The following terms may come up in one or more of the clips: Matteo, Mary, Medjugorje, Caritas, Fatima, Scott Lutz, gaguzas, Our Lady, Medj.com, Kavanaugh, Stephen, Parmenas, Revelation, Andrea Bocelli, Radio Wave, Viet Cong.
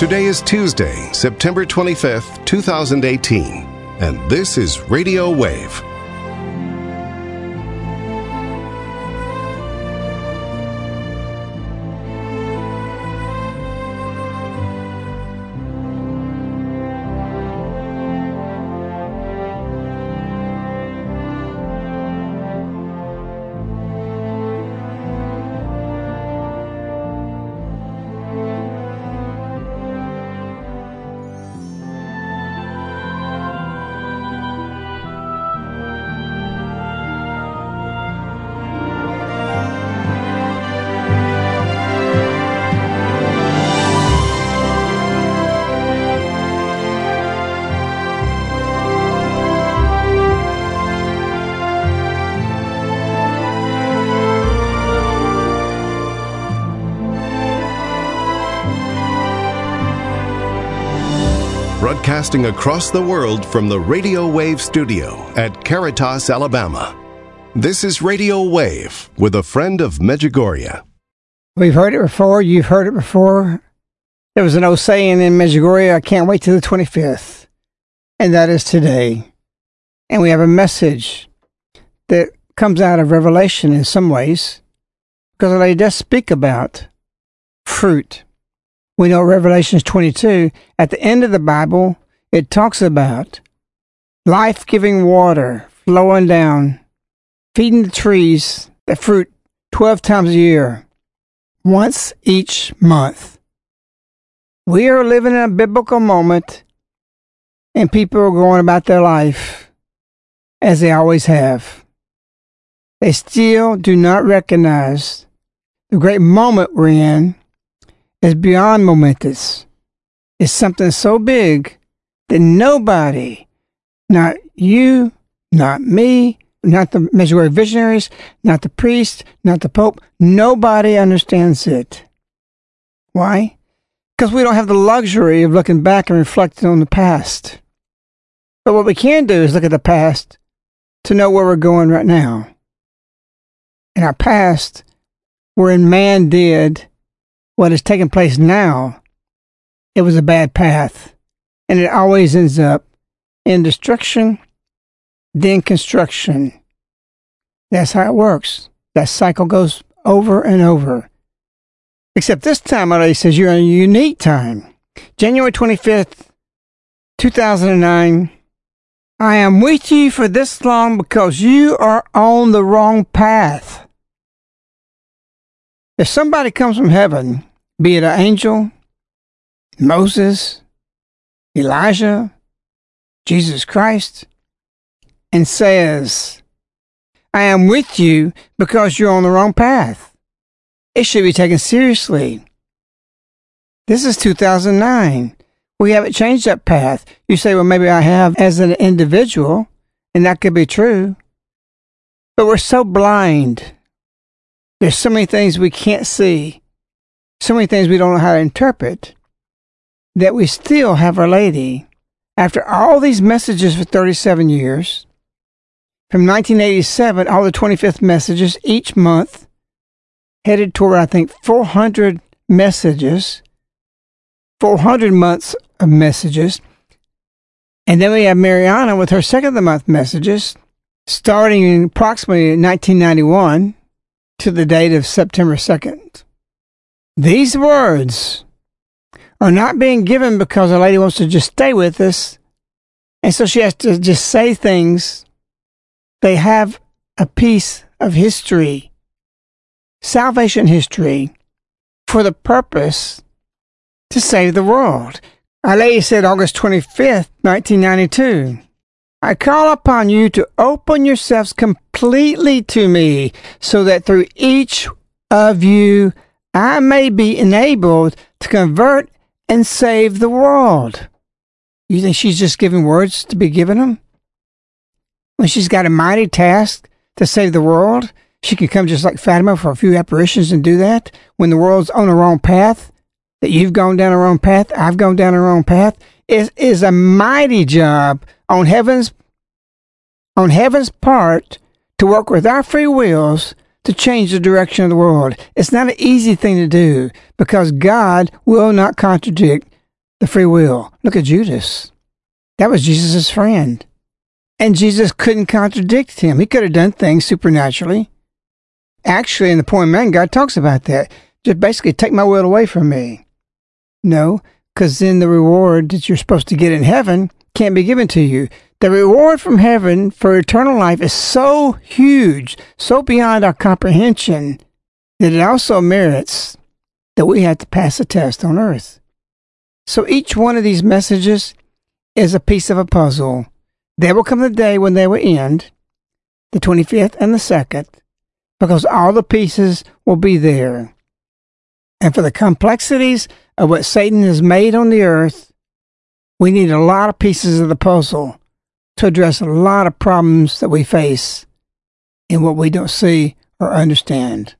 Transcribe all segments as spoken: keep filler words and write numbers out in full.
Today is Tuesday, September twenty-fifth, two thousand eighteen, and this is Radio Wave. Broadcasting across the world from the Radio Wave studio at Caritas, Alabama. This is Radio Wave with a friend of Medjugorje. We've heard it before. You've heard it before. There was an old saying in Medjugorje, I can't wait till the twenty-fifth. And that is today. And we have a message that comes out of Revelation in some ways, because Our Lady does speak about fruit. We know Revelation twenty-two, at the end of the Bible, it talks about life-giving water flowing down, feeding the trees, the fruit, twelve times a year, once each month. We are living in a biblical moment, and people are going about their life as they always have. They still do not recognize the great moment we're in. Is beyond momentous. It's something so big that nobody, not you, not me, not the Medjugorje visionaries, not the priest, not the Pope, nobody understands it. Why? Because we don't have the luxury of looking back and reflecting on the past. But what we can do is look at the past to know where we're going right now. In our past, wherein man did what is taking place now, it was a bad path, and it always ends up in destruction, then construction. That's how it works. That cycle goes over and over. Except this time, Our Lady says you're in a unique time. January twenty-fifth, two thousand nine, I am with you for this long because you are on the wrong path. If somebody comes from heaven, be it an angel, Moses, Elijah, Jesus Christ, and says, I am with you because you're on the wrong path, it should be taken seriously. This is two thousand nine. We haven't changed that path. You say, well, maybe I have as an individual, and that could be true. But we're so blind. There's so many things we can't see. So many things we don't know how to interpret, that we still have Our Lady, after all these messages for thirty-seven years, from nineteen eighty-seven, all the twenty-fifth messages each month, headed toward, I think, four hundred messages, four hundred months of messages. And then we have Mariana with her second of the month messages, starting in approximately nineteen ninety-one to the date of September second. These words are not being given because Our Lady wants to just stay with us, and so she has to just say things. They have a piece of history, salvation history, for the purpose to save the world. Our Lady said August twenty-fifth, nineteen ninety-two, I call upon you to open yourselves completely to me, so that through each of you I may be enabled to convert and save the world. You think she's just giving words to be given them? When she's got a mighty task to save the world, she can come just like Fatima for a few apparitions and do that. When the world's on the wrong path, that you've gone down the wrong path, I've gone down the wrong path, it is a mighty job on heaven's, on heaven's part to work with our free wills to change the direction of the world. It's not an easy thing to do, because God will not contradict the free will. Look at Judas. That was Jesus' friend. And Jesus couldn't contradict him. He could have done things supernaturally. Actually, in the poem Man, God talks about that. Just basically take my will away from me. No, because then the reward that you're supposed to get in heaven can't be given to you. The reward from heaven for eternal life is so huge, so beyond our comprehension, that it also merits that we have to pass a test on earth. So each one of these messages is a piece of a puzzle. There will come the day when they will end, the twenty-fifth and the second, because all the pieces will be there. And for the complexities of what Satan has made on the earth, we need a lot of pieces of the puzzle to address a lot of problems that we face in what we don't see or understand.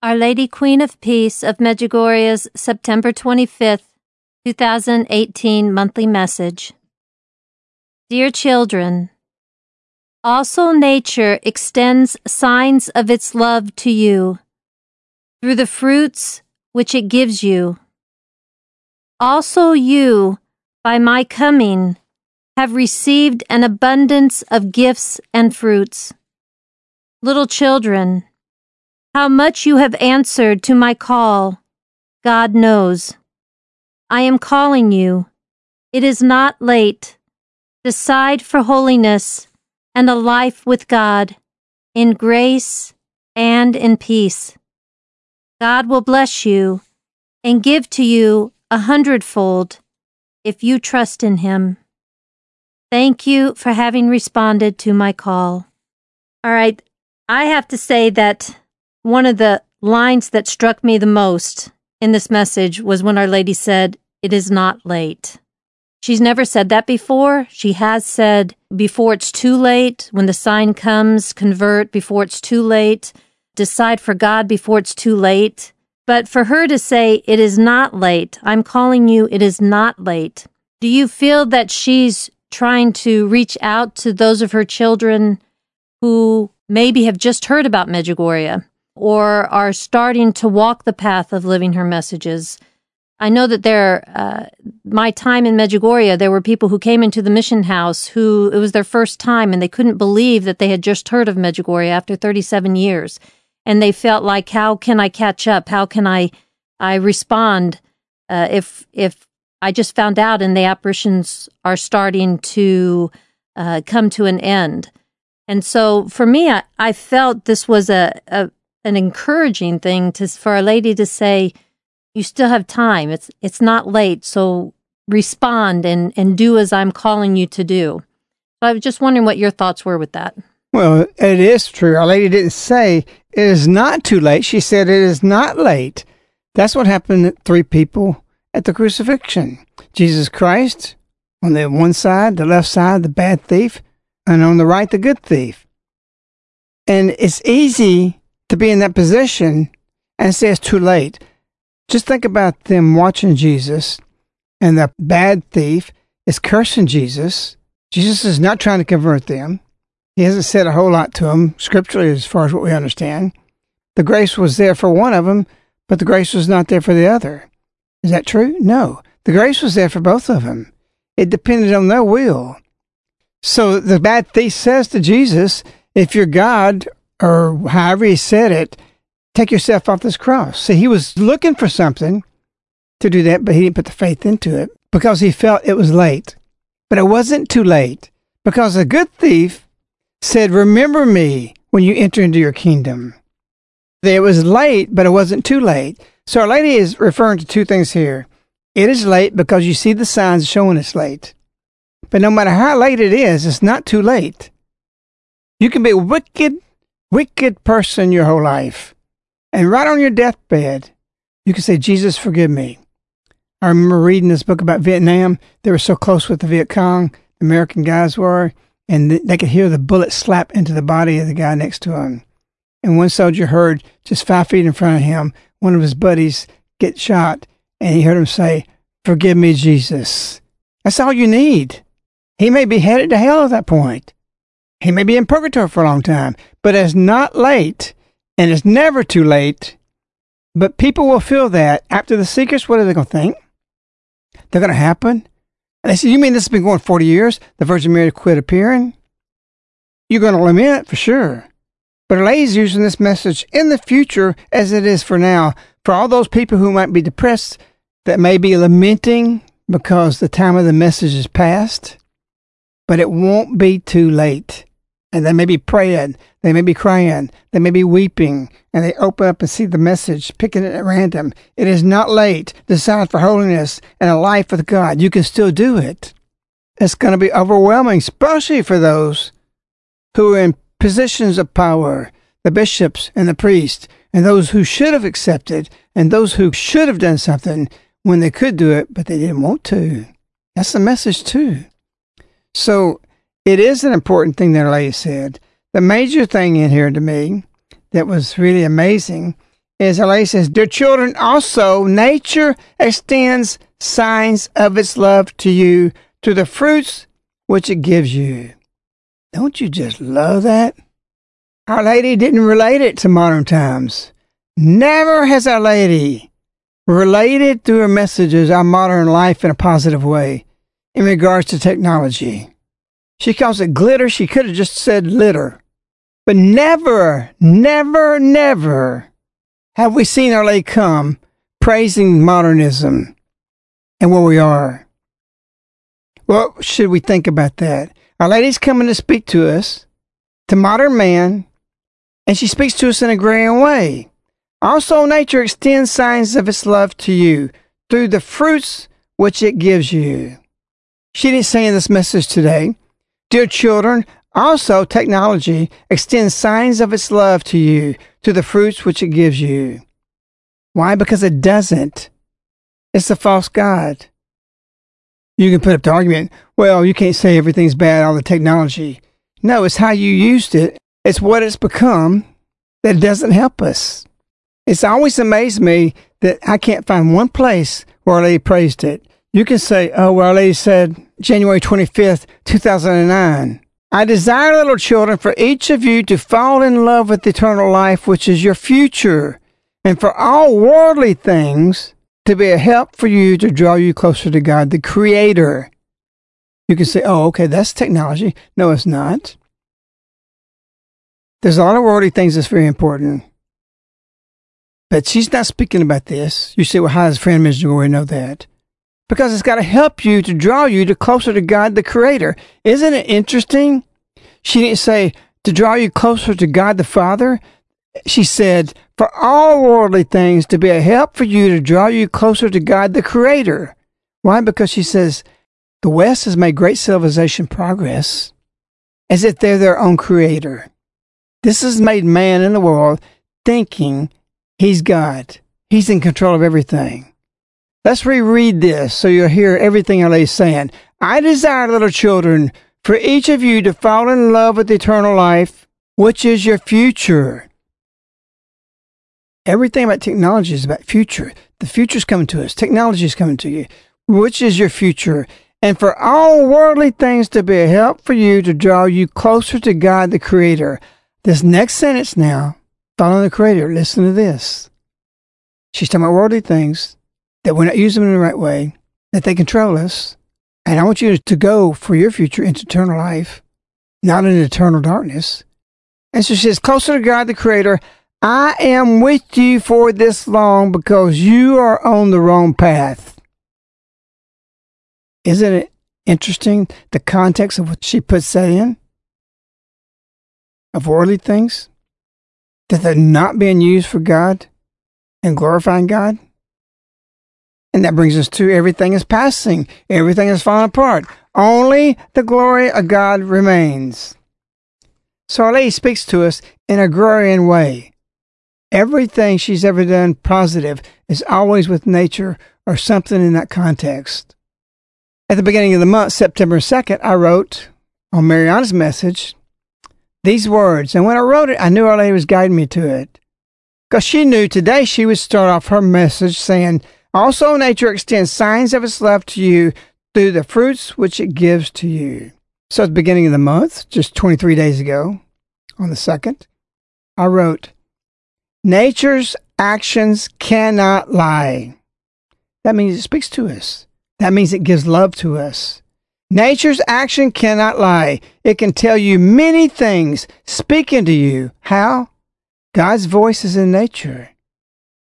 Our Lady Queen of Peace of Medjugorje's September twenty-fifth, twenty eighteen monthly message. Dear children, also nature extends signs of its love to you through the fruits which it gives you. Also you, by my coming, have received an abundance of gifts and fruits. Little children, how much you have answered to my call, God knows. I am calling you. It is not late. Decide for holiness and a life with God, in grace and in peace. God will bless you and give to you a hundredfold if you trust in Him. Thank you for having responded to my call. All right, I have to say that one of the lines that struck me the most in this message was when Our Lady said, "It is not late." She's never said that before. She has said, before it's too late, when the sign comes, convert before it's too late, decide for God before it's too late. But for her to say, it is not late, I'm calling you, it is not late. Do you feel that she's trying to reach out to those of her children who maybe have just heard about Medjugorje or are starting to walk the path of living her messages? I know that there, uh, my time in Medjugorje, there were people who came into the mission house who, it was their first time, and they couldn't believe that they had just heard of Medjugorje after thirty-seven years. And they felt like, how can I catch up? How can I I respond uh, if if I just found out and the apparitions are starting to uh, come to an end? And so for me, I, I felt this was a, a an encouraging thing to for Our Lady to say, you still have time. It's it's not late, so respond and, and do as I'm calling you to do. So I was just wondering what your thoughts were with that. Well, it is true. Our Lady didn't say it is not too late. She said it is not late. That's what happened to three people at the crucifixion. Jesus Christ, on the one side, the left side, the bad thief, and on the right, the good thief. And it's easy to be in that position and say it's too late. Just think about them watching Jesus, and the bad thief is cursing Jesus. Jesus is not trying to convert them. He hasn't said a whole lot to them, scripturally, as far as what we understand. The grace was there for one of them, but the grace was not there for the other. Is that true? No. The grace was there for both of them. It depended on their will. So the bad thief says to Jesus, if you're God, or however he said it, take yourself off this cross. See, he was looking for something to do that, but he didn't put the faith into it because he felt it was late. But it wasn't too late, because the good thief said, remember me when you enter into your kingdom. It was late, but it wasn't too late. So Our Lady is referring to two things here. It is late because you see the signs showing it's late. But no matter how late it is, it's not too late. You can be a wicked, wicked person your whole life. And right on your deathbed, you can say, Jesus, forgive me. I remember reading this book about Vietnam. They were so close with the Viet Cong, the American guys were, and they could hear the bullet slap into the body of the guy next to him. And one soldier heard, just five feet in front of him, one of his buddies get shot, and he heard him say, forgive me, Jesus. That's all you need. He may be headed to hell at that point. He may be in purgatory for a long time, but it's not late. And it's never too late, but people will feel that. After the seekers, what are they going to think? They're going to happen? And they said, you mean this has been going forty years? The Virgin Mary quit appearing? You're going to lament for sure. But Our Lady's using this message in the future as it is for now. For all those people who might be depressed, that may be lamenting because the time of the message is past, but it won't be too late. And they may be praying, they may be crying, they may be weeping, and they open up and see the message, picking it at random. It is not late. Decide for holiness and a life with God. You can still do it. It's going to be overwhelming, especially for those who are in positions of power, the bishops and the priests, and those who should have accepted, and those who should have done something when they could do it, but they didn't want to. That's the message too. So it is an important thing that Our Lady said. The major thing in here to me that was really amazing is Our Lady says, dear children, also nature extends signs of its love to you, to the fruits which it gives you. Don't you just love that? Our Lady didn't relate it to modern times. Never has Our Lady related through her messages our modern life in a positive way in regards to technology. She calls it glitter. She could have just said litter. But never, never, never have we seen Our Lady come praising modernism and where we are. What should we think about that? Our Lady's coming to speak to us, to modern man, and she speaks to us in a grand way. Also, nature extends signs of its love to you through the fruits which it gives you. She didn't say in this message today, dear children, also technology extends signs of its love to you, to the fruits which it gives you. Why? Because it doesn't. It's a false god. You can put up the argument, well, you can't say everything's bad, all the technology. No, it's how you used it. It's what it's become that doesn't help us. It's always amazed me that I can't find one place where Our Lady praised it. You can say, oh, well, Our Lady said, January twenty-fifth, two thousand nine, I desire, little children, for each of you to fall in love with eternal life, which is your future, and for all worldly things to be a help for you to draw you closer to God, the Creator. You can say, oh, okay, that's technology. No, it's not. There's a lot of worldly things that's very important. But she's not speaking about this. You say, well, how does Friend Medjugorje know that? Because it's got to help you to draw you to closer to God, the Creator. Isn't it interesting? She didn't say to draw you closer to God, the Father. She said, for all worldly things to be a help for you to draw you closer to God, the Creator. Why? Because she says, the West has made great civilization progress as if they're their own creator. This has made man in the world thinking he's God. He's in control of everything. Let's reread this so you'll hear everything Our Lady's saying. I desire, little children, for each of you to fall in love with eternal life, which is your future. Everything about technology is about future. The future's coming to us. Technology is coming to you, which is your future. And for all worldly things to be a help for you to draw you closer to God, the Creator. This next sentence now, following the Creator, listen to this. She's talking about worldly things, that we're not using them in the right way, that they control us. And I want you to go for your future into eternal life, not into eternal darkness. And so she says, closer to God, the Creator, I am with you for this long because you are on the wrong path. Isn't it interesting, the context of what she puts that in? Of worldly things? That they're not being used for God and glorifying God? And that brings us to everything is passing. Everything is falling apart. Only the glory of God remains. So Our Lady speaks to us in a agrarian way. Everything she's ever done positive is always with nature or something in that context. At the beginning of the month, September second, I wrote on Mariana's message these words. And when I wrote it, I knew Our Lady was guiding me to it. Because she knew today she would start off her message saying, also, nature extends signs of its love to you through the fruits which it gives to you. So at the beginning of the month, just twenty-three days ago, on the second, I wrote, nature's actions cannot lie. That means it speaks to us. That means it gives love to us. Nature's action cannot lie. It can tell you many things, speaking to you. How? God's voice is in nature.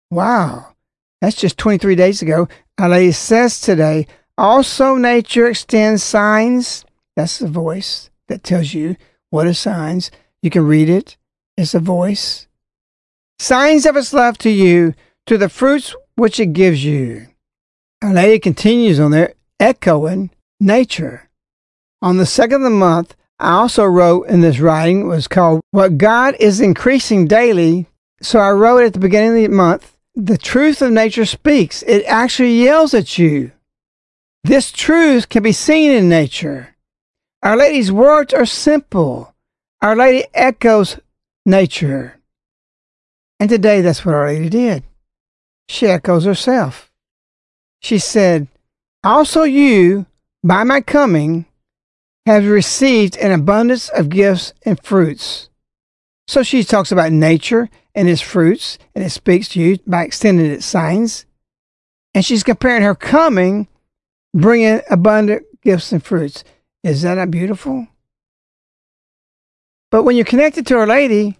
Wow. That's just twenty-three days ago. Our Lady says today, also nature extends signs. That's the voice that tells you what are signs. You can read it. It's a voice. Signs of its love to you, to the fruits which it gives you. Our Lady continues on there, echoing nature. On the second of the month, I also wrote in this writing, it was called What God is Increasing Daily. So I wrote at the beginning of the month, the truth of nature speaks. It actually yells at you. This truth can be seen in nature. Our Lady's words are simple. Our Lady echoes nature. And today, that's what Our Lady did. She echoes herself. She said, also you, by my coming, have received an abundance of gifts and fruits. So she talks about nature and its fruits, and it speaks to you by extending its signs. And she's comparing her coming, bringing abundant gifts and fruits. Is that not beautiful? But when you're connected to Our Lady,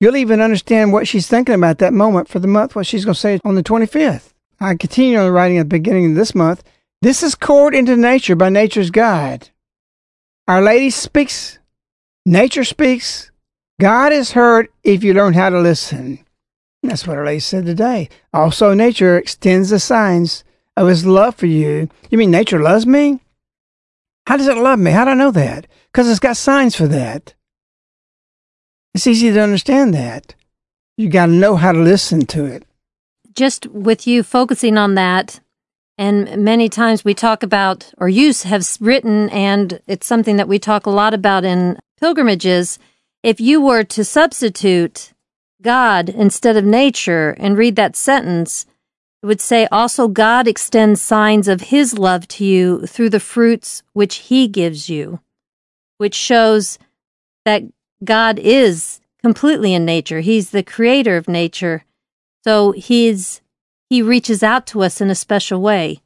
you'll even understand what she's thinking about that moment for the month, what she's going to say on the twenty-fifth. I continue on the writing at the beginning of this month. This is poured into nature by nature's God. Our Lady speaks. Nature speaks. God is heard if you learn how to listen. That's what Our Lady said today. Also, nature extends the signs of His love for you. You mean nature loves me? How does it love me? How do I know that? Because it's got signs for that. It's easy to understand that. You got to know how to listen to it. Just with you focusing on that, and many times we talk about, or you have written, and it's something that we talk a lot about in pilgrimages, if you were to substitute God instead of nature and read that sentence, it would say, also God extends signs of His love to you through the fruits which He gives you, which shows that God is completely in nature. He's the creator of nature. So he's, he reaches out to us in a special way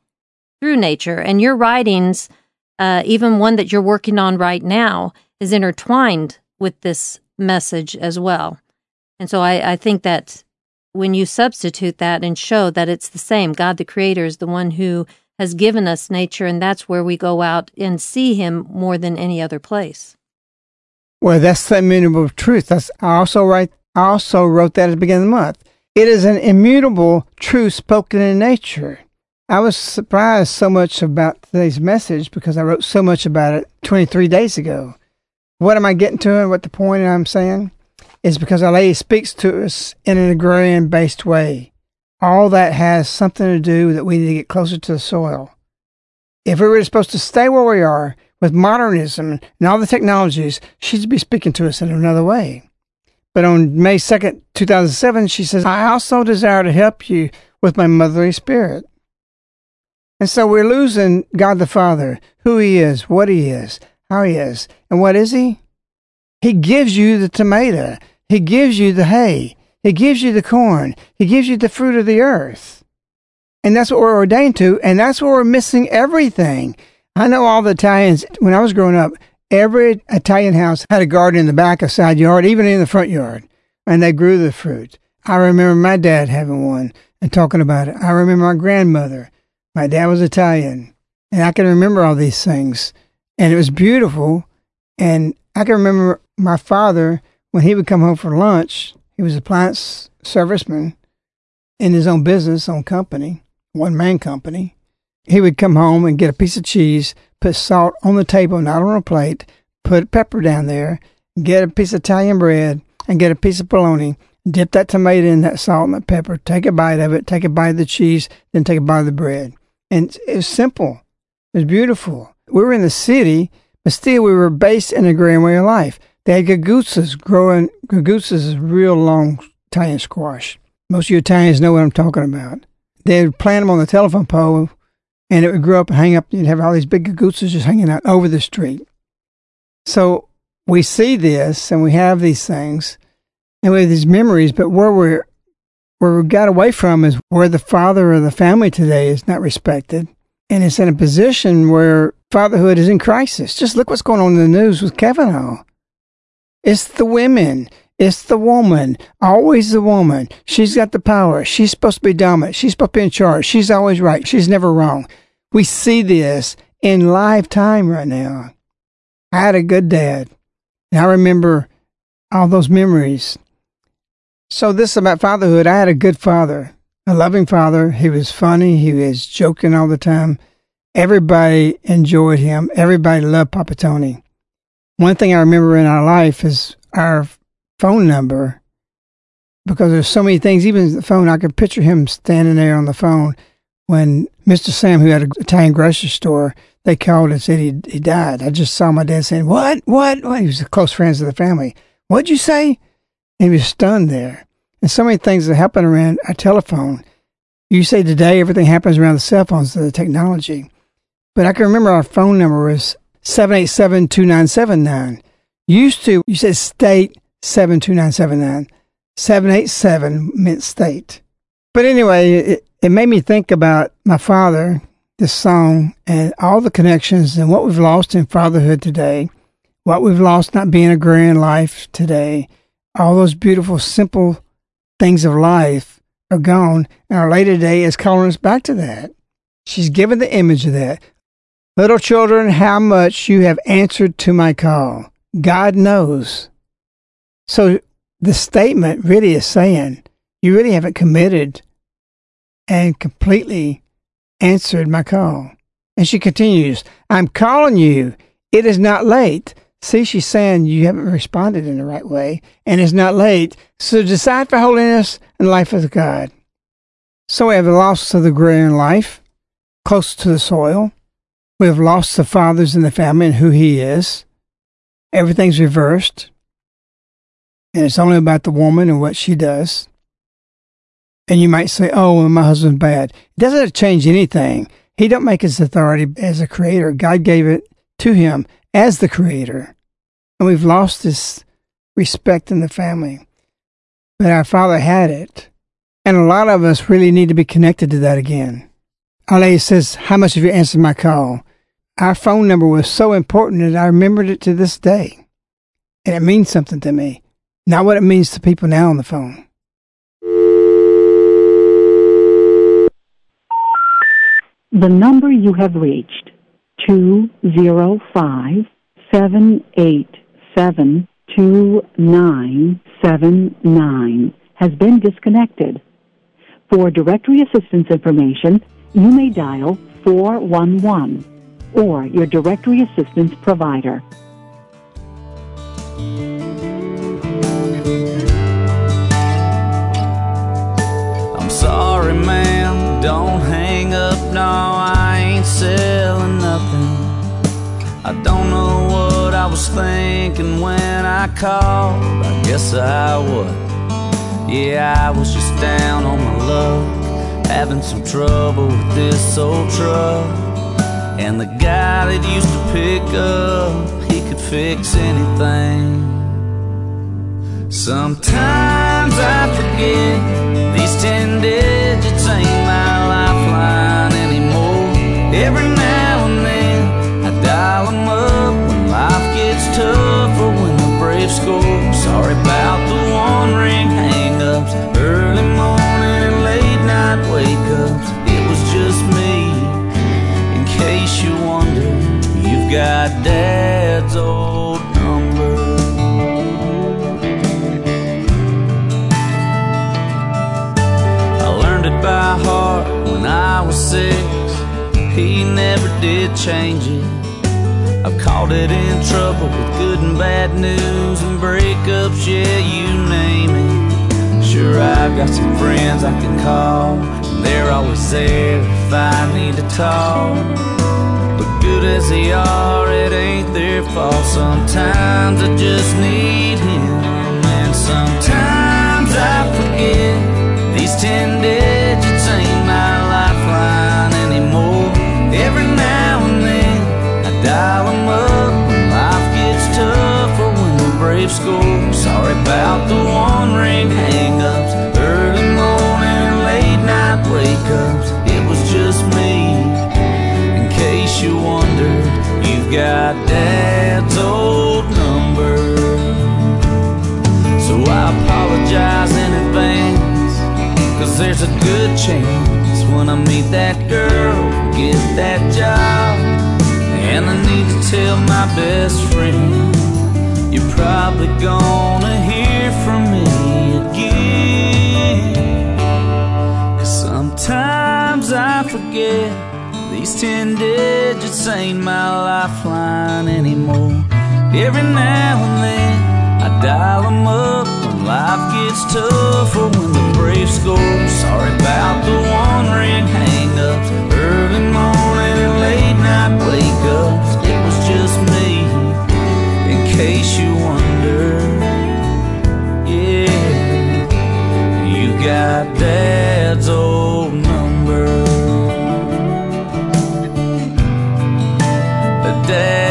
through nature. And your writings, uh, even one that you're working on right now, is intertwined with this message as well. And so I, I think that when you substitute that and show that it's the same, God the creator is the one who has given us nature, and that's where we go out and see Him more than any other place. Well, that's the immutable truth. That's, I also write, I also wrote that at the beginning of the month. It is an immutable truth spoken in nature. I was surprised so much about today's message because I wrote so much about it twenty-three days ago. What am I getting to and what the point I'm saying is because Our Lady speaks to us in an agrarian-based way. All that has something to do that we need to get closer to the soil. If we were supposed to stay where we are, with modernism and all the technologies, she'd be speaking to us in another way. But on May second, two thousand seven, she says, I also desire to help you with my motherly spirit. And so we're losing God the Father, who He is, what He is, how He is. And what is He? He gives you the tomato. He gives you the hay. He gives you the corn. He gives you the fruit of the earth. And that's what we're ordained to, and that's where we're missing everything. I know all the Italians, when I was growing up, every Italian house had a garden in the back, a side yard, even in the front yard, and they grew the fruit. I remember my dad having one and talking about it. I remember my grandmother. My dad was Italian, and I can remember all these things, and it was beautiful, and I can remember my father, when he would come home for lunch, he was an appliance serviceman in his own business, own company, one-man company. He would come home and get a piece of cheese, put salt on the table, not on a plate, put pepper down there, get a piece of Italian bread, and get a piece of bologna, dip that tomato in that salt and that pepper, take a bite of it, take a bite of the cheese, then take a bite of the bread. And it was simple. It was beautiful. We were in the city, but still we were based in a grand way of life. They had gaguzas growing. Gaguzas is real long Italian squash. Most of you Italians know what I'm talking about. They would plant them on the telephone pole, and it would grow up and hang up. You'd have all these big gaguzas just hanging out over the street. So we see this, and we have these things, and we have these memories, but where we where we got away from is where the father of the family today is not respected, and it's in a position where fatherhood is in crisis. Just look what's going on in the news with Kavanaugh. It's the women. It's the woman. Always the woman. She's got the power. She's supposed to be dominant. She's supposed to be in charge. She's always right. She's never wrong. We see this in live time right now. I had a good dad, and I remember all those memories. So this is about fatherhood. I had a good father, a loving father. He was funny. He was joking all the time. Everybody enjoyed him. Everybody loved Papa Tony. One thing I remember in our life is our phone number, because there's so many things, even the phone, I could picture him standing there on the phone when Mister Sam, who had an Italian grocery store, they called and said he, he died. I just saw my dad saying, what, what, what? He was close friends of the family. What'd you say? And he was stunned there. And so many things that happen around our telephone. You say today everything happens around the cell phones, the technology. But I can remember our phone number was seven eight seven, two nine seven nine. Used to, you said state seven two nine seven nine. seven eight seven meant state. But anyway, it, it made me think about my father, this song, and all the connections and what we've lost in fatherhood today, what we've lost not being a grand life today. All those beautiful, simple things of life are gone, and Our Lady today is calling us back to that. She's given the image of that. Little children, how much you have answered to my call. God knows. So the statement really is saying, you really haven't committed and completely answered my call. And she continues, I'm calling you. It is not late. See, she's saying you haven't responded in the right way, and it's not late. So decide for holiness and life with God. So we have the loss of the grand life, close to the soil. We have lost the fathers in the family and who he is. Everything's reversed. And it's only about the woman and what she does. And you might say, oh, well, my husband's bad. It doesn't change anything. He don't make his authority as a creator. God gave it to him as the creator. And we've lost this respect in the family. But our father had it. And a lot of us really need to be connected to that again. Our Lady says, how much have you answered my call? Our phone number was so important that I remembered it to this day. And it means something to me. Not what it means to people now on the phone. The number you have reached, two zero five, seven eight seven, two nine seven nine, has been disconnected. For directory assistance information, you may dial four one one or your directory assistance provider. I'm sorry, man, don't hang up now. I ain't selling nothing. I don't know what I was thinking when I called. I guess I would. Yeah, I was just down on my luck. Having some trouble with this old truck. And the guy that used to pick up, he could fix anything. Sometimes I forget these ten digits ain't my lifeline anymore. Every now and then I dial them up when life gets tough or when the Braves score. Sorry about the one ring hang-ups, early morning and late night wake-ups. It was just me, in case you wonder. You've got Dad's old number. I learned it by heart when I was six. He never did change it. I've caught it in trouble with good and bad news and breakups, yeah, you name it. Sure, I've got some friends I can call, and they're always there if I need to talk. But good as they are, it ain't their fault. Sometimes I just need him, and sometimes I forget these ten digits ain't my lifeline anymore. Every now and then dial 'em up when life gets tough or when the Braves score. Sorry about the one ring hang-ups, early morning, late night wake-ups. It was just me, in apologize in advance, 'cause there's a good chance when I meet that girl, get that job, and I need to tell my best friend, you're probably gonna hear from me again. 'Cause sometimes I forget these ten digits ain't my lifeline anymore. Every now and then I dial them up when life gets tough, or when the Braves score. Sorry about the wandering hang-ups, early morning and late night wake-ups. It was just me, in case you wonder. Yeah, you got Dad's old number. Dad.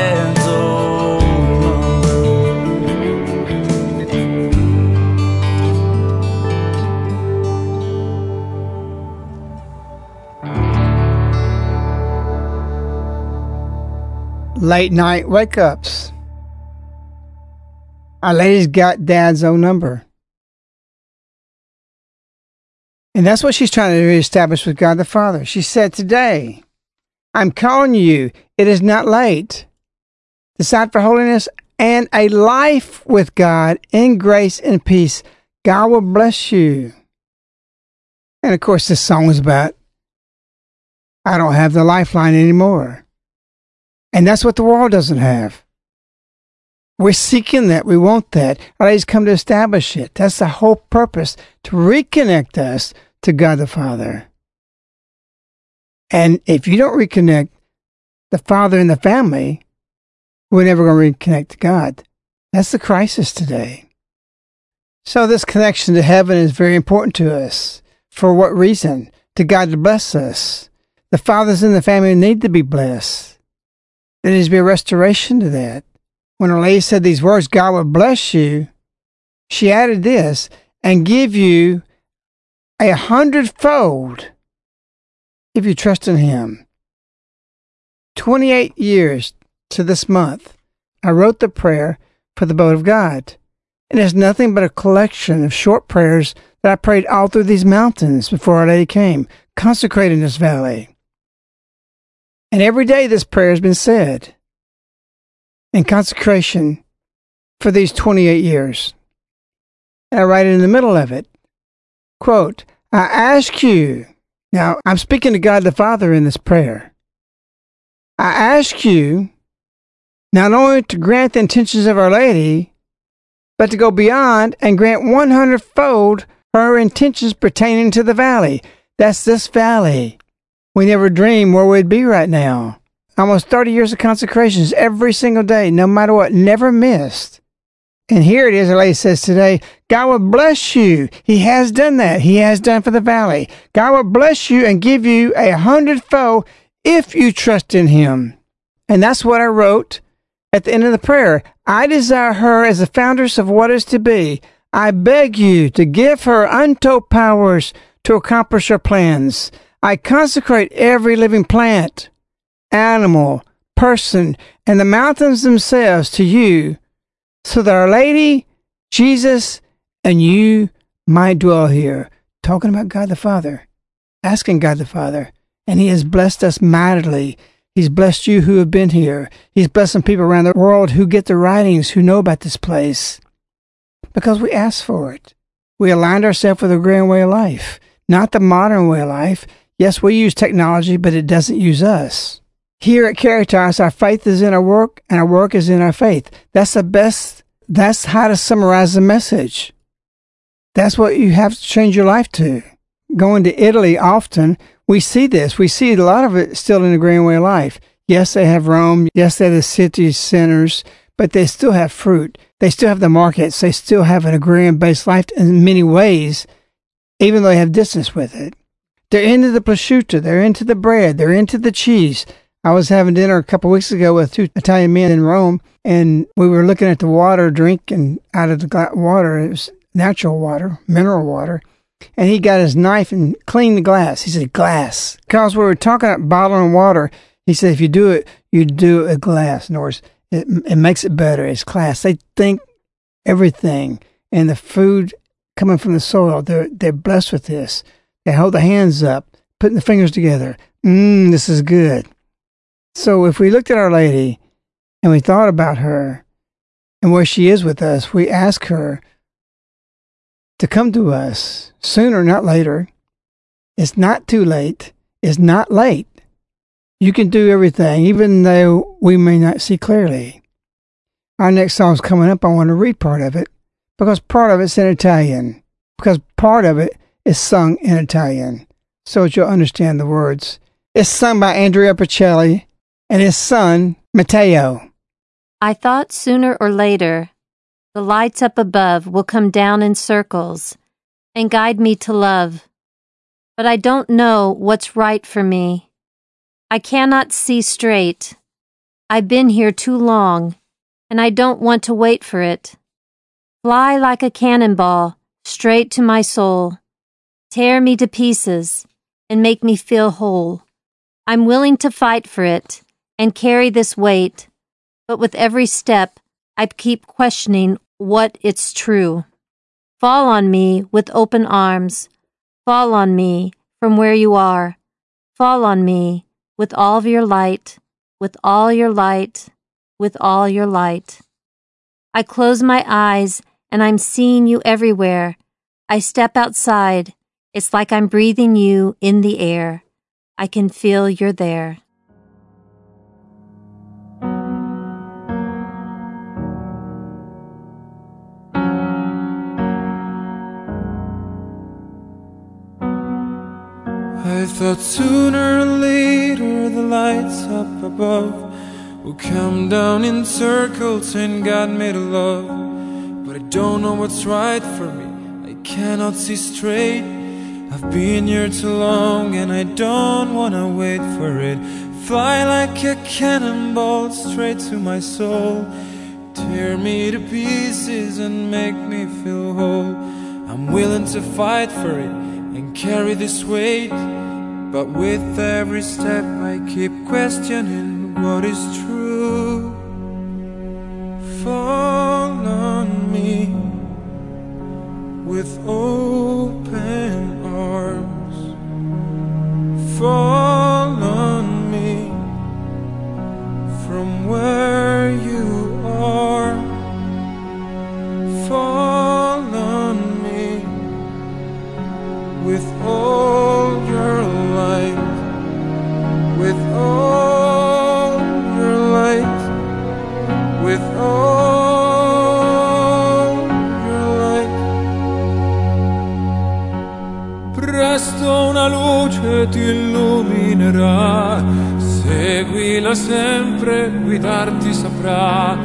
Late night wake-ups. Our Lady's got Dad's own number. And that's what she's trying to reestablish with God the Father. She said, today, I'm calling you. It is not late. Decide for holiness and a life with God in grace and peace. God will bless you. And of course, this song is about, I don't have the lifeline anymore. And that's what the world doesn't have. We're seeking that. We want that. Our Lady's come to establish it. That's the whole purpose, to reconnect us to God the Father. And if you don't reconnect the Father and the family, we're never going to reconnect to God. That's the crisis today. So this connection to heaven is very important to us. For what reason? To God to bless us. The fathers in the family need to be blessed. There needs to be a restoration to that. When Our Lady said these words, God will bless you, she added this, and give you a hundredfold if you trust in Him. twenty-eight years to this month, I wrote the prayer for the boat of God. And it's nothing but a collection of short prayers that I prayed all through these mountains before Our Lady came, consecrating this valley. And every day this prayer has been said in consecration for these twenty-eight years. And I write in the middle of it, quote, I ask you, now I'm speaking to God the Father in this prayer. I ask you not only to grant the intentions of Our Lady, but to go beyond and grant one hundredfold her intentions pertaining to the valley. That's this valley. We never dreamed where we'd be right now. Almost thirty years of consecrations every single day, no matter what, never missed. And here it is, Our Lady says today, God will bless you. He has done that. He has done for the valley. God will bless you and give you a hundredfold if you trust in Him. And that's what I wrote at the end of the prayer. I desire her as the foundress of what is to be. I beg you to give her untold powers to accomplish her plans. I consecrate every living plant, animal, person, and the mountains themselves to you, so that Our Lady, Jesus, and you might dwell here. Talking about God the Father, asking God the Father, and He has blessed us mightily. He's blessed you who have been here. He's blessing people around the world who get the writings, who know about this place, because we asked for it. We aligned ourselves with a grand way of life, not the modern way of life. Yes, we use technology, but it doesn't use us. Here at Caritas, our faith is in our work, and our work is in our faith. That's the best, that's how to summarize the message. That's what you have to change your life to. Going to Italy often, we see this. We see a lot of it still in the grand way of life. Yes, they have Rome. Yes, they have the city centers, but they still have fruit. They still have the markets. They still have an agrarian-based life in many ways, even though they have distance with it. They're into the prosciutto, they're into the bread, they're into the cheese. I was having dinner a couple of weeks ago with two Italian men in Rome, and we were looking at the water, drinking out of the water. It was natural water, mineral water. And he got his knife and cleaned the glass. He said, glass. Because we were talking about bottling water, he said, if you do it, you do it with glass. In other words, it, it makes it better. It's class. They think everything and the food coming from the soil. They're, they're blessed with this. They hold the hands up, putting the fingers together. Mmm, this is good. So if we looked at Our Lady and we thought about her and where she is with us, we ask her to come to us sooner, not later. It's not too late. It's not late. You can do everything, even though we may not see clearly. Our next song's coming up. I want to read part of it because part of it's in Italian, because part of it is sung in Italian, so that you'll understand the words. It's sung by Andrea Bocelli and his son, Matteo. I thought sooner or later, the lights up above will come down in circles and guide me to love. But I don't know what's right for me. I cannot see straight. I've been here too long, and I don't want to wait for it. Fly like a cannonball straight to my soul. Tear me to pieces and make me feel whole. I'm willing to fight for it and carry this weight, but with every step, I keep questioning what it's true. Fall on me with open arms. Fall on me from where you are. Fall on me with all of your light, with all your light, with all your light. I close my eyes and I'm seeing you everywhere. I step outside. It's like I'm breathing you in the air. I can feel you're there. I thought sooner or later the lights up above will come down in circles and guide me to love. But I don't know what's right for me. I cannot see straight. I've been here too long and I don't wanna wait for it. Fly like a cannonball straight to my soul. Tear me to pieces and make me feel whole. I'm willing to fight for it and carry this weight, but with every step I keep questioning what is true. Fall on me with open arms, fall on me from where you are, fall on me with all your light, with all your light, with all. Presto una luce ti illuminerà, seguila sempre, guidarti saprà.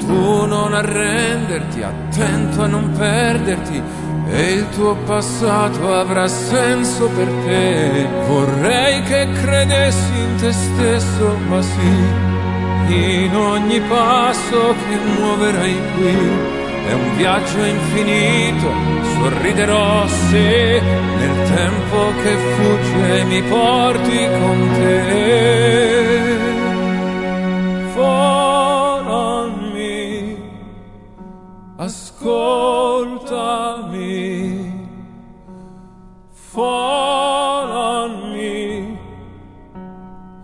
Tu non arrenderti, attento a non perderti, e il tuo passato avrà senso per te. Vorrei che credessi in te stesso, ma sì, in ogni passo che muoverai qui. È un viaggio infinito, sorriderò se nel tempo che fugge mi porti con te. Follow me, ascoltami, follow me,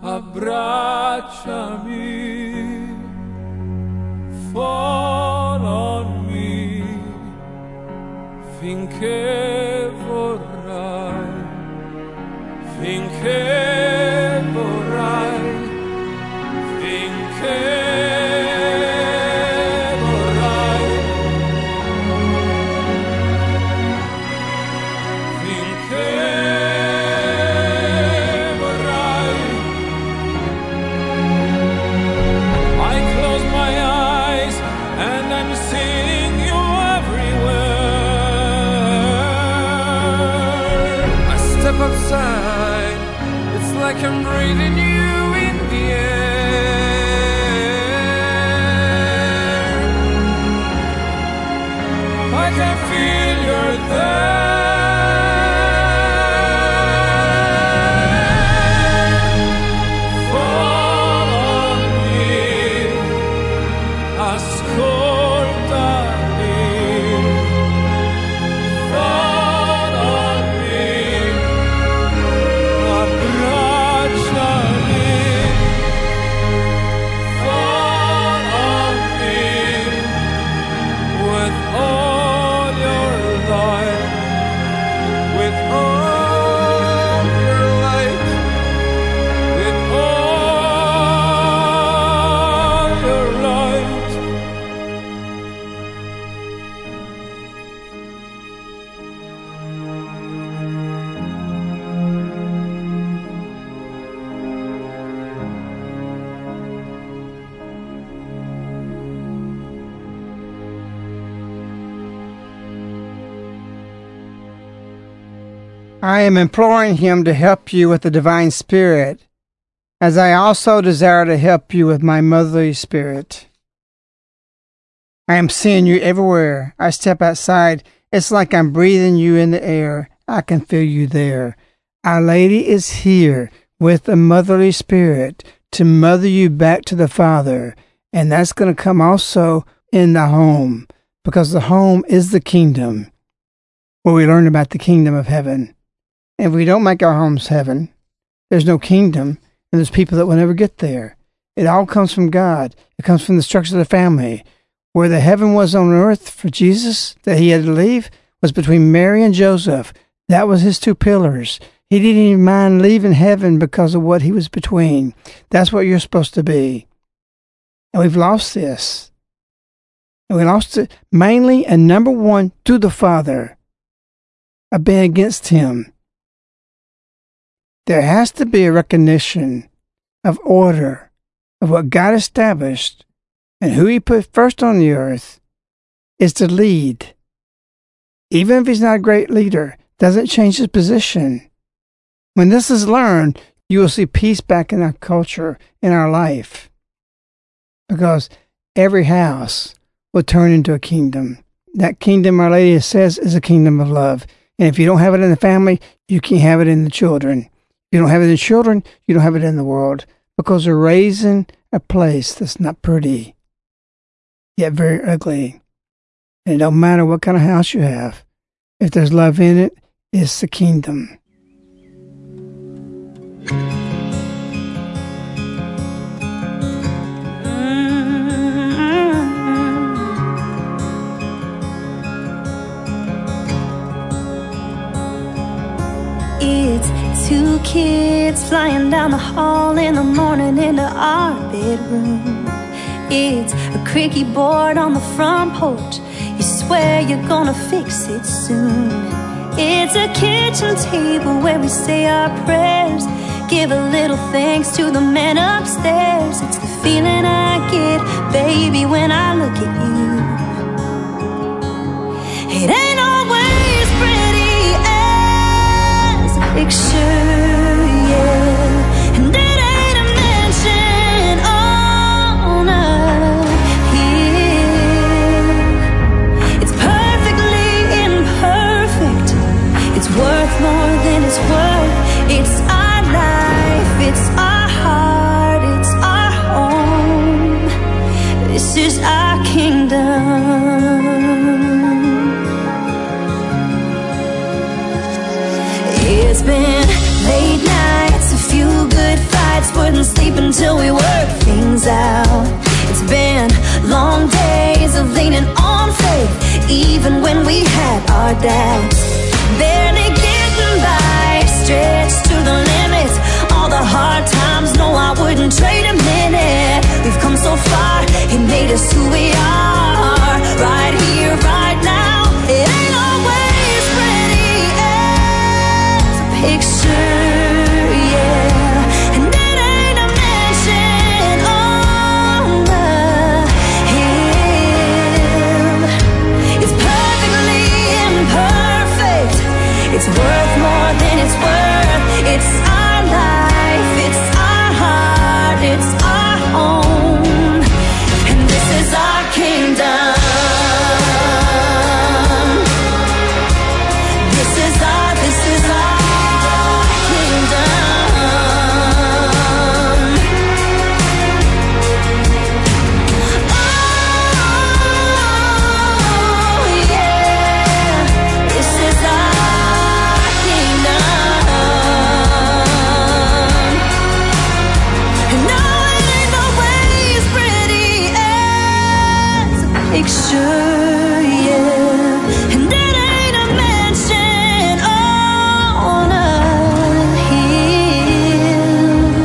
abbracciami, follow me. Finché vorrai, finché vorrai, finché vorrai, finché vorrai. I close my eyes and I'm seeing you everywhere. Outside, it's like I'm breathing you in the air. I can feel you're there. Follow me, ascoltami. I am imploring him to help you with the divine spirit, as I also desire to help you with my motherly spirit. I am seeing you everywhere. I step outside. It's like I'm breathing you in the air. I can feel you there. Our Lady is here with the motherly spirit to mother you back to the Father. And that's going to come also in the home, because the home is the kingdom, where we learn about the kingdom of heaven. And if we don't make our homes heaven, there's no kingdom, and there's people that will never get there. It all comes from God. It comes from the structure of the family. Where the heaven was on earth for Jesus, that he had to leave, was between Mary and Joseph. That was his two pillars. He didn't even mind leaving heaven because of what he was between. That's what you're supposed to be. And we've lost this. And we lost it mainly, and number one, to the Father, of being against him. There has to be a recognition of order, of what God established, and who he put first on the earth is to lead. Even if he's not a great leader, doesn't change his position. When this is learned, you will see peace back in our culture, in our life. Because every house will turn into a kingdom. That kingdom, Our Lady says, is a kingdom of love. And if you don't have it in the family, you can't have it in the children. If you don't have it in children, you don't have it in the world. Because they're raising a place that's not pretty, yet very ugly. And it don't matter what kind of house you have. If there's love in it, it's the kingdom. It's two kids flying down the hall in the morning into our bedroom. It's a creaky board on the front porch. You swear you're gonna fix it soon. It's a kitchen table where we say our prayers. Give a little thanks to the man upstairs. It's the feeling I get, baby, when I look at you. It ain't always pretty as a picture, yeah. And it ain't a mansion on a hill. It's perfectly imperfect. It's worth more than it's worth. It's our life, it's our heart, it's our home. This is our kingdom. It's been late nights, a few good fights, wouldn't sleep until we work things out. It's been long days of leaning on faith, even when we had our doubts. Barely getting by, stretched to the limits. All the hard times, no, I wouldn't trade a minute. We've come so far, it made us who we are. Right here, right now. It ain't always pretty as a picture, yeah. And it ain't a mansion on the hill. It's perfectly imperfect. It's worth more than it's worth. It's our life, it's our heart, it's our home, and this is our kingdom. This is our, this is our kingdom. Oh, yeah, this is our kingdom. Sure, yeah. And it ain't a mansion on a hill.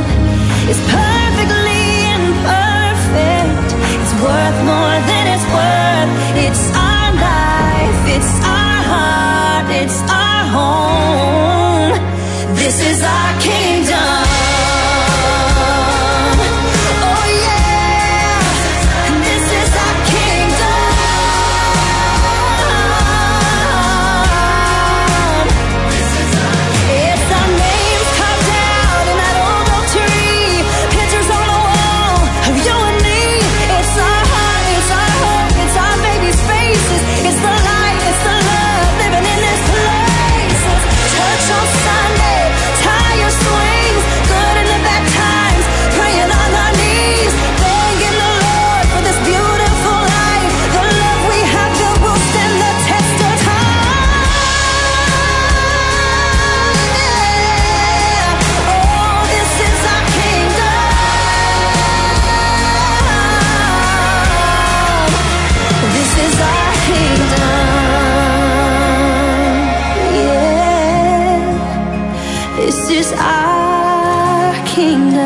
It's perfectly imperfect. It's worth more than it's worth. It's our life, it's our heart, it's our home. This is our kingdom. is our kingdom.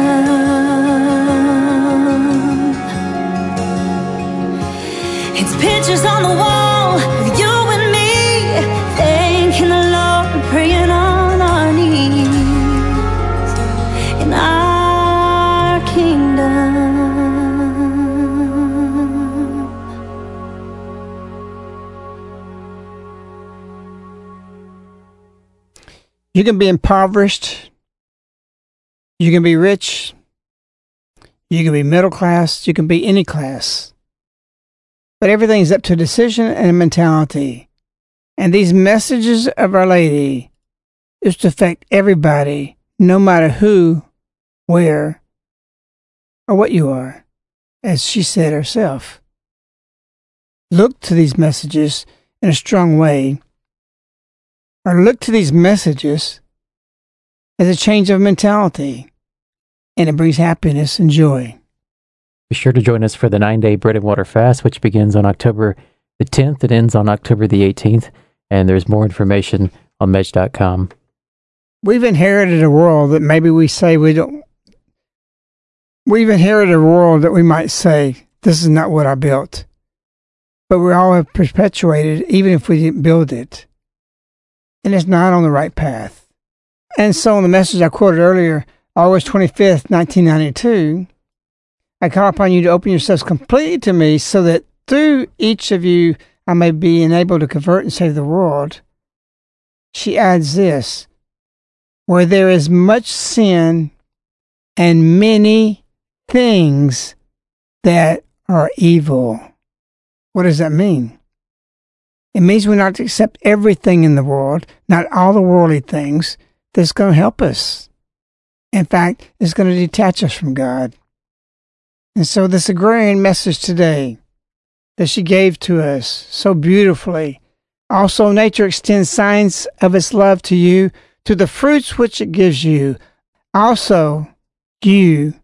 It's pictures on the wall of you and me, thanking the Lord and praying on our knees in our kingdom. You can be impoverished, you can be rich, you can be middle class, you can be any class. But everything's up to decision and mentality. And these messages of Our Lady is to affect everybody, no matter who, where, or what you are, as she said herself. Look to these messages in a strong way, or look to these messages as a change of mentality, and it brings happiness and joy. Be sure to join us for the nine-day bread and water fast, which begins on October the tenth and ends on October the eighteenth. And there's more information on Medj dot com. We've inherited a world that maybe we say we don't. We've inherited a world that we might say, this is not what I built. But we all have perpetuated, even if we didn't build it. And it's not on the right path. And so in the message I quoted earlier, August twenty-fifth, nineteen ninety-two, I call upon you to open yourselves completely to me so that through each of you I may be enabled to convert and save the world. She adds this, where there is much sin and many things that are evil. What does that mean? It means we're not to accept everything in the world, not all the worldly things that's going to help us. In fact, it's going to detach us from God. And so this agrarian message today that she gave to us so beautifully. Also, nature extends signs of its love to you, to the fruits which it gives you. Also, you,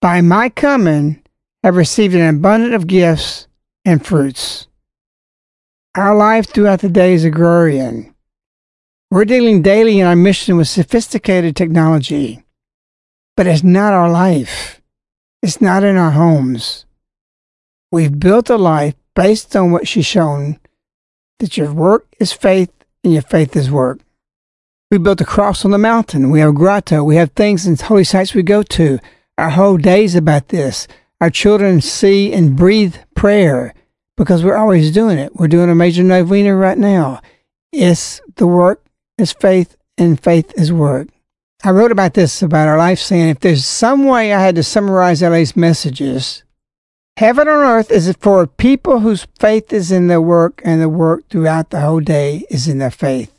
by my coming, have received an abundance of gifts and fruits. Our life throughout the day is agrarian. We're dealing daily in our mission with sophisticated technology, but it's not our life. It's not in our homes. We've built a life based on what she's shown, that your work is faith and your faith is work. We built a cross on the mountain. We have a grotto. We have things and holy sites we go to. Our whole day is about this. Our children see and breathe prayer because we're always doing it. We're doing a major novena right now. It's the work is faith and faith is work. I wrote about this, about our life, saying if there's some way I had to summarize L A's messages, heaven on earth is for people whose faith is in their work and the work throughout the whole day is in their faith.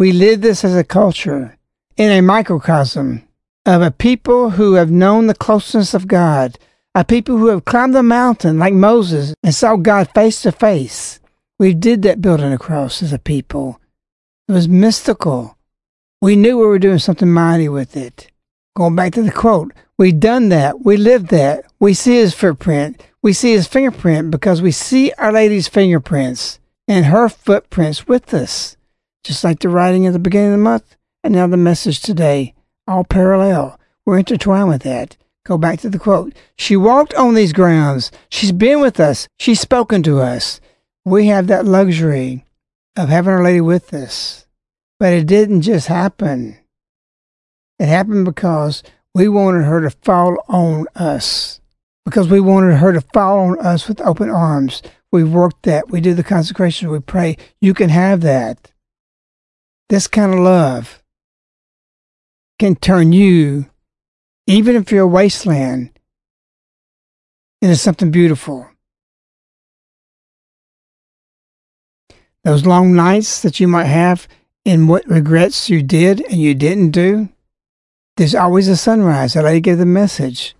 We live this as a culture in a microcosm of a people who have known the closeness of God, a people who have climbed the mountain like Moses and saw God face to face. We did that building a cross as a people. It was mystical. We knew we were doing something mighty with it. Going back to the quote, we've done that. We lived that. We see his footprint. We see his fingerprint because we see Our Lady's fingerprints and her footprints with us. Just like the writing at the beginning of the month and now the message today, all parallel. We're intertwined with that. Go back to the quote. She walked on these grounds. She's been with us. She's spoken to us. We have that luxury of having Our Lady with us. But it didn't just happen. It happened because we wanted her to fall on us. Because we wanted her to fall on us with open arms. We worked that. We do the consecration. We pray. You can have that. This kind of love can turn you, even if you're a wasteland, into something beautiful. Those long nights that you might have, and what regrets you did and you didn't do, there's always a sunrise. I let you give the message.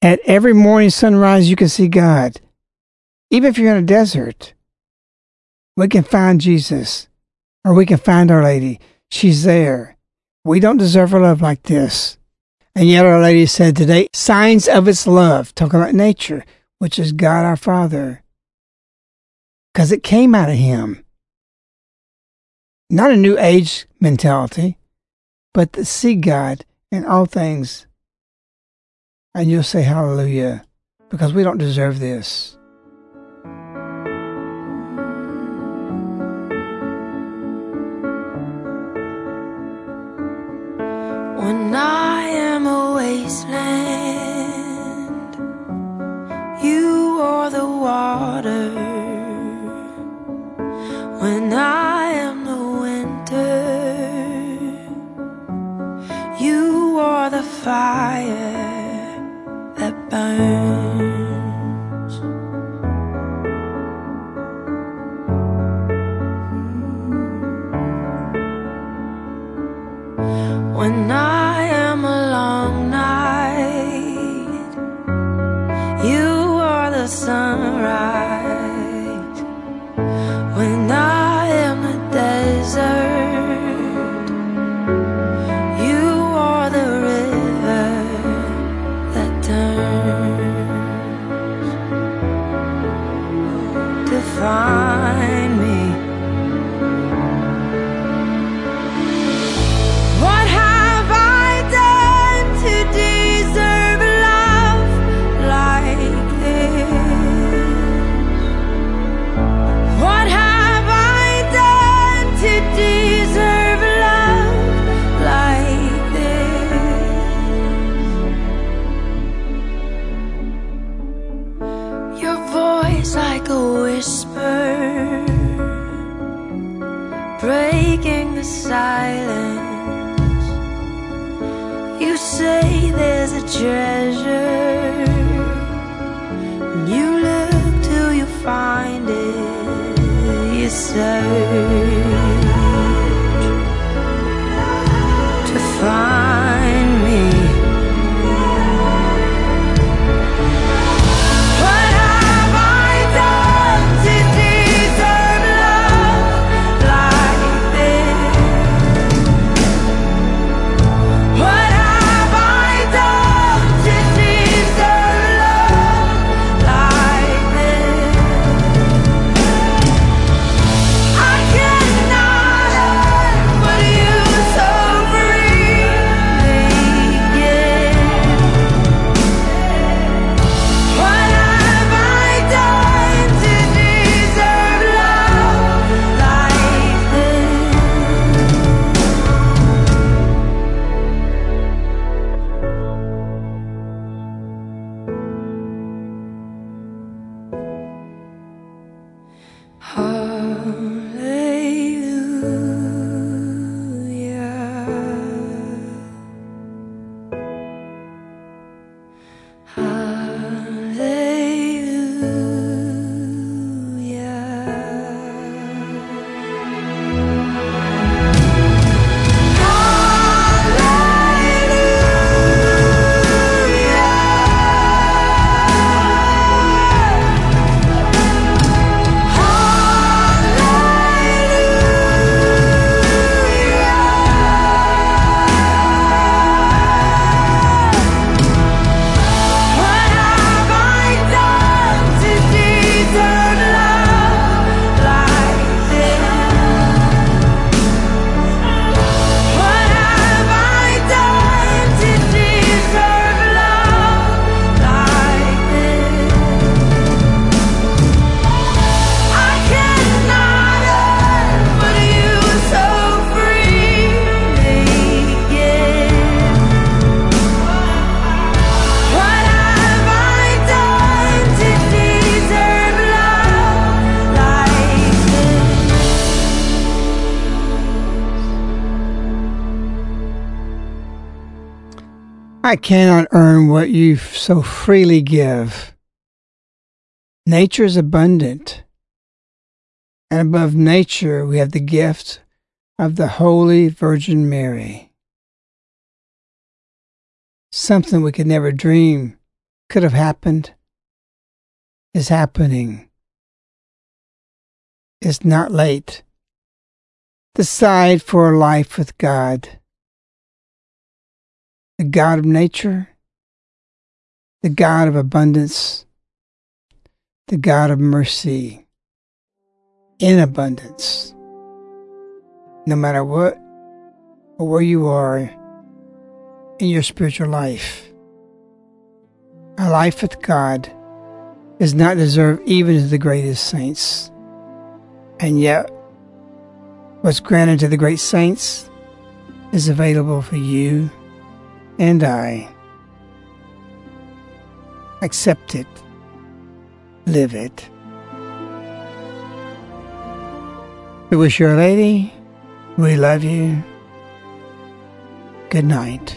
At every morning sunrise, you can see God. Even if you're in a desert, we can find Jesus, or we can find Our Lady. She's there. We don't deserve her love like this. And yet Our Lady said today, signs of its love, talking about nature, which is God our Father, because it came out of him. Not a new age mentality, but to see God in all things. And you'll say hallelujah, because we don't deserve this. When I am a wasteland, you are the water. When I am the winter, you are the fire that burns. When I sunrise, when I am a desert, you are the river that turns to find me. What have I done to deserve love like this? Breaking the silence, you say there's a treasure, and you look till you find it. You search to find me. I cannot earn what you so freely give. Nature is abundant, and above nature we have the gift of the Holy Virgin Mary. Something we could never dream could have happened is happening. It's not late. Decide for a life with God. The God of nature, the God of abundance, the God of mercy in abundance. No matter what or where you are in your spiritual life. A life with God is not deserved even to the greatest saints. And yet, what's granted to the great saints is available for you and I. Accept it. Live it. It was Your Lady. We love you. Good night.